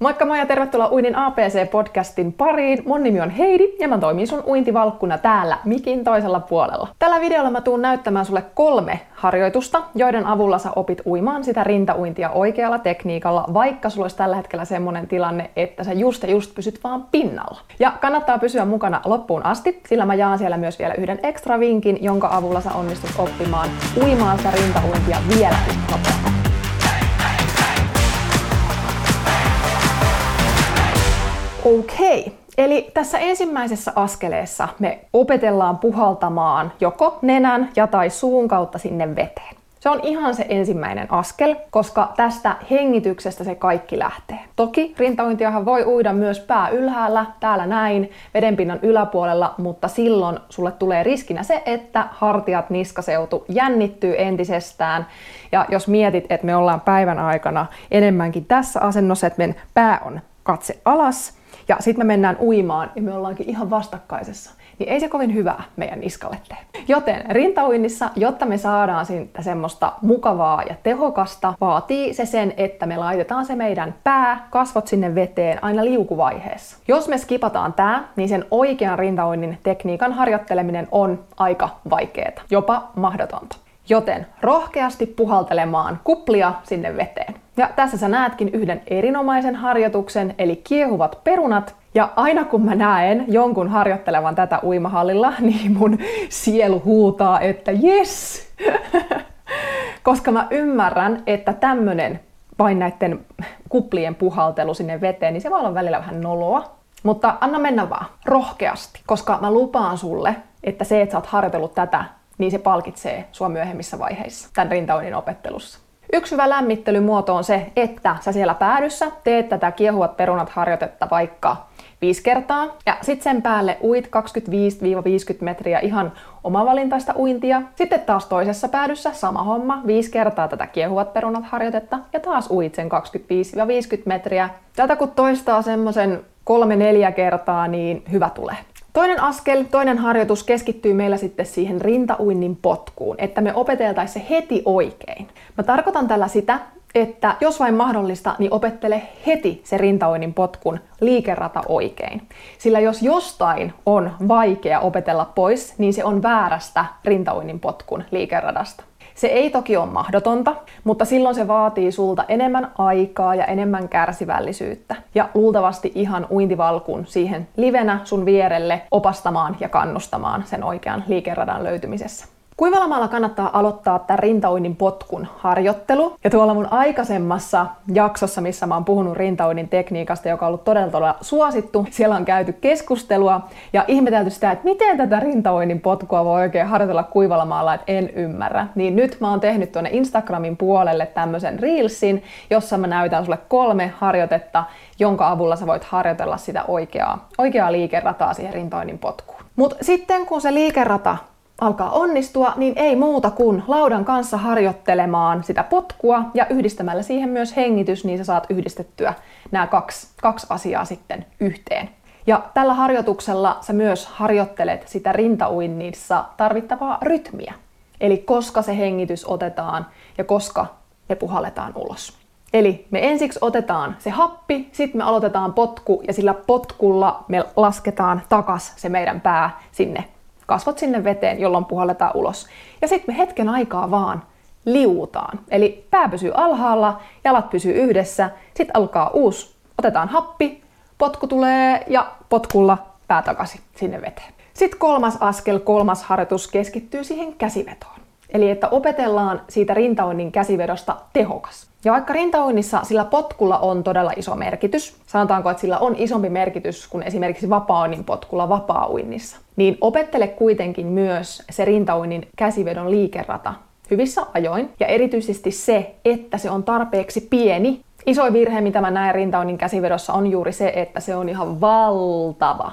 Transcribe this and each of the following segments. Moikka ja tervetuloa Uinin APC-podcastin pariin. Mun nimi on Heidi ja mä toimin sun uintivalkkuna täällä mikin toisella puolella. Tällä videolla mä tuun näyttämään sulle 3 harjoitusta, joiden avulla sä opit uimaan sitä rintauintia oikealla tekniikalla, vaikka sulla olisi tällä hetkellä semmonen tilanne, että sä just pysyt vaan pinnalla. Ja kannattaa pysyä mukana loppuun asti, sillä mä jaan siellä myös vielä yhden ekstra vinkin, jonka avulla sä onnistut oppimaan uimaan sitä rintauintia vielä nopeammin. Okei, eli tässä ensimmäisessä askeleessa me opetellaan puhaltamaan joko nenän ja tai suun kautta sinne veteen. Se on ihan se ensimmäinen askel, koska tästä hengityksestä se kaikki lähtee. Toki rintauintiahan voi uida myös pää ylhäällä, täällä näin, vedenpinnan yläpuolella, mutta silloin sulle tulee riskinä se, että hartiat, niskaseutu jännittyy entisestään. Ja jos mietit, että me ollaan päivän aikana enemmänkin tässä asennossa, että meidän pää on katse alas, ja sitten me mennään uimaan ja me ollaankin ihan vastakkaisessa, niin ei se kovin hyvää meidän niskalle tee. Joten rintauinnissa, jotta me saadaan siitä semmoista mukavaa ja tehokasta, vaatii se sen, että me laitetaan se meidän pää, kasvot sinne veteen aina liukuvaiheessa. Jos me skipataan tää, niin sen oikean rintauinnin tekniikan harjoitteleminen on aika vaikeeta, jopa mahdotonta. Joten rohkeasti puhaltelemaan kuplia sinne veteen. Ja tässä sä näetkin yhden erinomaisen harjoituksen, eli kiehuvat perunat. Ja aina kun mä näen jonkun harjoittelevan tätä uimahallilla, niin mun sielu huutaa, että yes! Koska mä ymmärrän, että tämmönen vain näiden kuplien puhaltelu sinne veteen, niin se voi olla välillä vähän noloa. Mutta anna mennä vaan, rohkeasti. Koska mä lupaan sulle, että se, että sä oot harjoitellut tätä, niin se palkitsee sua myöhemmissä vaiheissa tämän rintauinnin opettelussa. Yksi hyvä lämmittelymuoto on se, että sä siellä päädyssä teet tätä kiehuvat perunat harjoitetta vaikka 5 kertaa, ja sit sen päälle uit 25-50 metriä ihan omavalintaista uintia. Sitten taas toisessa päädyssä sama homma, 5 kertaa tätä kiehuvat perunat harjoitetta, ja taas uit sen 25-50 metriä. Tätä kun toistaa semmosen 3-4 kertaa, niin hyvä tulee. Toinen askel, toinen harjoitus keskittyy meillä sitten siihen rintauinnin potkuun, että me opeteltaisiin se heti oikein. Mä tarkoitan tällä sitä, että jos vain mahdollista, niin opettele heti se rintauinnin potkun liikerata oikein. Sillä jos jostain on vaikea opetella pois, niin se on väärästä rintauinnin potkun liikeradasta. Se ei toki ole mahdotonta, mutta silloin se vaatii sulta enemmän aikaa ja enemmän kärsivällisyyttä. Ja luultavasti ihan uintivalkun siihen livenä sun vierelle opastamaan ja kannustamaan sen oikean liikeradan löytymisessä. Kuivalamalla kannattaa aloittaa tämän rintauinnin potkun harjoittelu. Ja tuolla mun aikaisemmassa jaksossa, missä mä oon puhunut rintauinnin tekniikasta, joka on ollut todella suosittu, siellä on käyty keskustelua ja ihmetelty sitä, että miten tätä rintauinnin potkua voi oikein harjoitella kuivalamaalla, että en ymmärrä. Niin nyt mä oon tehnyt tuonne Instagramin puolelle tämmöisen reelsin, jossa mä näytän sulle 3 harjoitetta, jonka avulla sä voit harjoitella sitä oikeaa liikerataa siihen rintauinnin potkuun. Mut sitten kun se liikerata alkaa onnistua, niin ei muuta kuin laudan kanssa harjoittelemaan sitä potkua ja yhdistämällä siihen myös hengitys, niin sä saat yhdistettyä nämä kaksi asiaa sitten yhteen. Ja tällä harjoituksella sä myös harjoittelet sitä rintauinnissa tarvittavaa rytmiä. Eli koska se hengitys otetaan ja koska me puhalletaan ulos. Eli me ensiksi otetaan se happi, sitten me aloitetaan potku ja sillä potkulla me lasketaan takas se meidän pää sinne. Kasvot sinne veteen, jolloin puhalletaan ulos. Ja sitten me hetken aikaa vaan liuutaan. Eli pää pysyy alhaalla, jalat pysyy yhdessä, sitten alkaa uusi. Otetaan happi, potku tulee ja potkulla pää takaisin sinne veteen. Sitten 3. askel, 3. harjoitus keskittyy siihen käsivetoon. Eli että opetellaan siitä rintauinnin käsivedosta tehokas. Ja vaikka rintauinnissa sillä potkulla on todella iso merkitys, sanotaanko, että sillä on isompi merkitys kuin esimerkiksi vapauinnin potkulla vapauinnissa, niin opettele kuitenkin myös se rintauinnin käsivedon liikerata hyvissä ajoin. Ja erityisesti se, että se on tarpeeksi pieni. Iso virhe, mitä mä näen rintauinnin käsivedossa, on juuri se, että se on ihan valtava.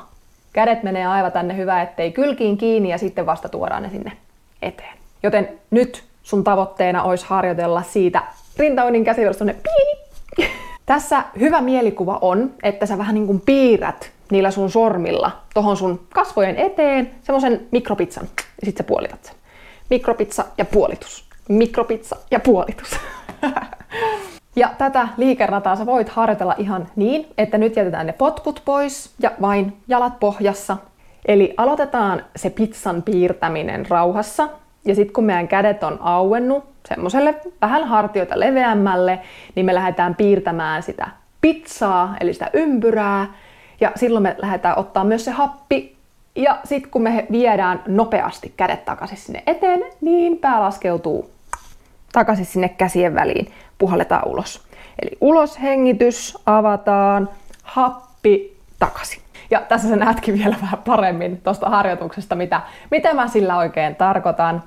Kädet menee aivan tänne hyvä, ettei kylkiin kiinni ja sitten vasta tuodaan ne sinne eteen. Joten nyt sun tavoitteena olisi harjoitella siitä rintauinnin käsivedosta tuonne piip. Tässä hyvä mielikuva on, että sä vähän niin kuin piirrät niillä sun sormilla tohon sun kasvojen eteen semmosen mikropizzan. Ja sit sä puolitat sen. Mikropizza ja puolitus. Mikropizza ja puolitus. Ja tätä liikerataa sä voit harjoitella ihan niin, että nyt jätetään ne potkut pois ja vain jalat pohjassa. Eli aloitetaan se pizzan piirtäminen rauhassa. Ja sitten kun meidän kädet on auennut semmoiselle vähän hartioita leveämmälle, niin me lähdetään piirtämään sitä pizzaa, eli sitä ympyrää. Ja silloin me lähdetään ottaa myös se happi. Ja sitten kun me viedään nopeasti kädet takaisin sinne eteen, niin pää laskeutuu takaisin sinne käsien väliin. Puhalletaan ulos. Eli uloshengitys, avataan, happi, takaisin. Ja tässä sä näetkin vielä vähän paremmin tuosta harjoituksesta, mitä mä sillä oikein tarkoitan.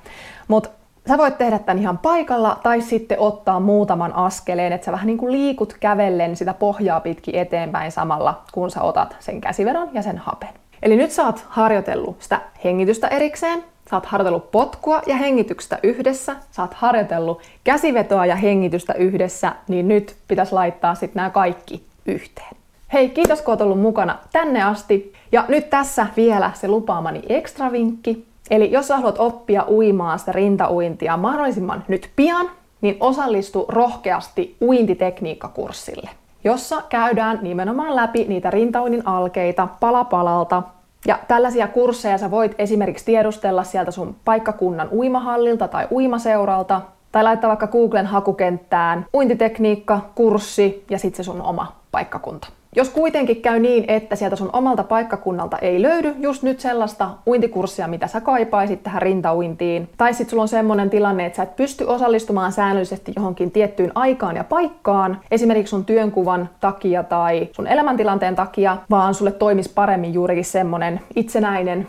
Mut sä voit tehdä tän ihan paikalla tai sitten ottaa muutaman askeleen, että sä vähän niin kuin liikut kävellen sitä pohjaa pitkin eteenpäin samalla, kun sä otat sen käsivedon ja sen hapen. Eli nyt sä oot harjoitellut sitä hengitystä erikseen, sä oot harjoitellut potkua ja hengityksestä yhdessä, sä oot harjoitellut käsivetoa ja hengitystä yhdessä, niin nyt pitäisi laittaa sitten nämä kaikki yhteen. Hei, kiitos kun oot ollut mukana tänne asti. Ja nyt tässä vielä se lupaamani ekstravinkki. Eli jos sä haluat oppia uimaan sitä rintauintia mahdollisimman nyt pian, niin osallistu rohkeasti uintitekniikkakurssille, jossa käydään nimenomaan läpi niitä rintauinnin alkeita pala palalta. Ja tällaisia kursseja sä voit esimerkiksi tiedustella sieltä sun paikkakunnan uimahallilta tai uimaseuralta, tai laittaa vaikka Googlen hakukenttään uintitekniikka, kurssi ja sitten se sun oma paikkakunta. Jos kuitenkin käy niin, että sieltä sun omalta paikkakunnalta ei löydy just nyt sellaista uintikurssia, mitä sä kaipaisit tähän rintauintiin, tai sit sulla on semmonen tilanne, että sä et pysty osallistumaan säännöllisesti johonkin tiettyyn aikaan ja paikkaan, esimerkiksi sun työnkuvan takia tai sun elämäntilanteen takia, vaan sulle toimisi paremmin juurikin semmonen itsenäinen,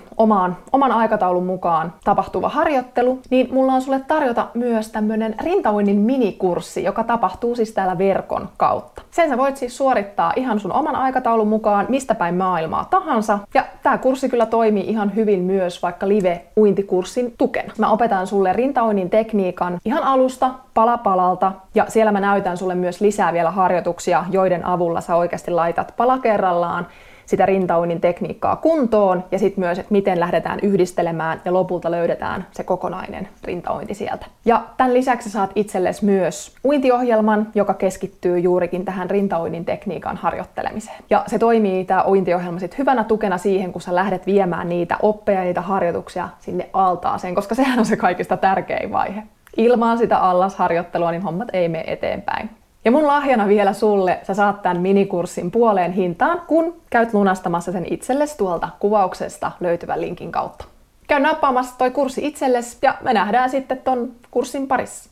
oman aikataulun mukaan tapahtuva harjoittelu, niin mulla on sulle tarjota myös tämmönen rintauinnin minikurssi, joka tapahtuu siis täällä verkon kautta. Sen sä voit siis suorittaa ihan sun oman aikataulun mukaan, mistä päin maailmaa tahansa. Ja tää kurssi kyllä toimii ihan hyvin myös vaikka live-uintikurssin tukena. Mä opetan sulle rintauinnin tekniikan ihan alusta, pala palalta, ja siellä mä näytän sulle myös lisää vielä harjoituksia, joiden avulla sä oikeasti laitat pala kerrallaan sitä rintauinnin tekniikkaa kuntoon, ja sitten myös, että miten lähdetään yhdistelemään ja lopulta löydetään se kokonainen rintauinti sieltä. Ja tämän lisäksi saat itsellesi myös uintiohjelman, joka keskittyy juurikin tähän rintauinnin tekniikan harjoittelemiseen. Ja se toimii tämä uintiohjelma sitten hyvänä tukena siihen, kun sä lähdet viemään niitä oppeja ja niitä harjoituksia sinne altaaseen, koska sehän on se kaikista tärkein vaihe. Ilman sitä allasharjoittelua niin hommat ei mene eteenpäin. Ja mun lahjana vielä sulle, sä saat tämän minikurssin puoleen hintaan, kun käyt lunastamassa sen itsellesi tuolta kuvauksesta löytyvän linkin kautta. Käy nappaamassa toi kurssi itsellesi ja me nähdään sitten ton kurssin parissa.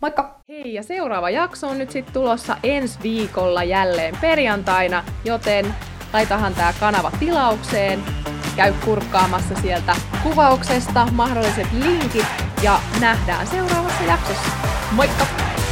Moikka! Hei, ja seuraava jakso on nyt sitten tulossa ensi viikolla jälleen perjantaina, joten laitahan tää kanava tilaukseen, käy kurkkaamassa sieltä kuvauksesta mahdolliset linkit ja nähdään seuraavassa jaksossa. Moikka!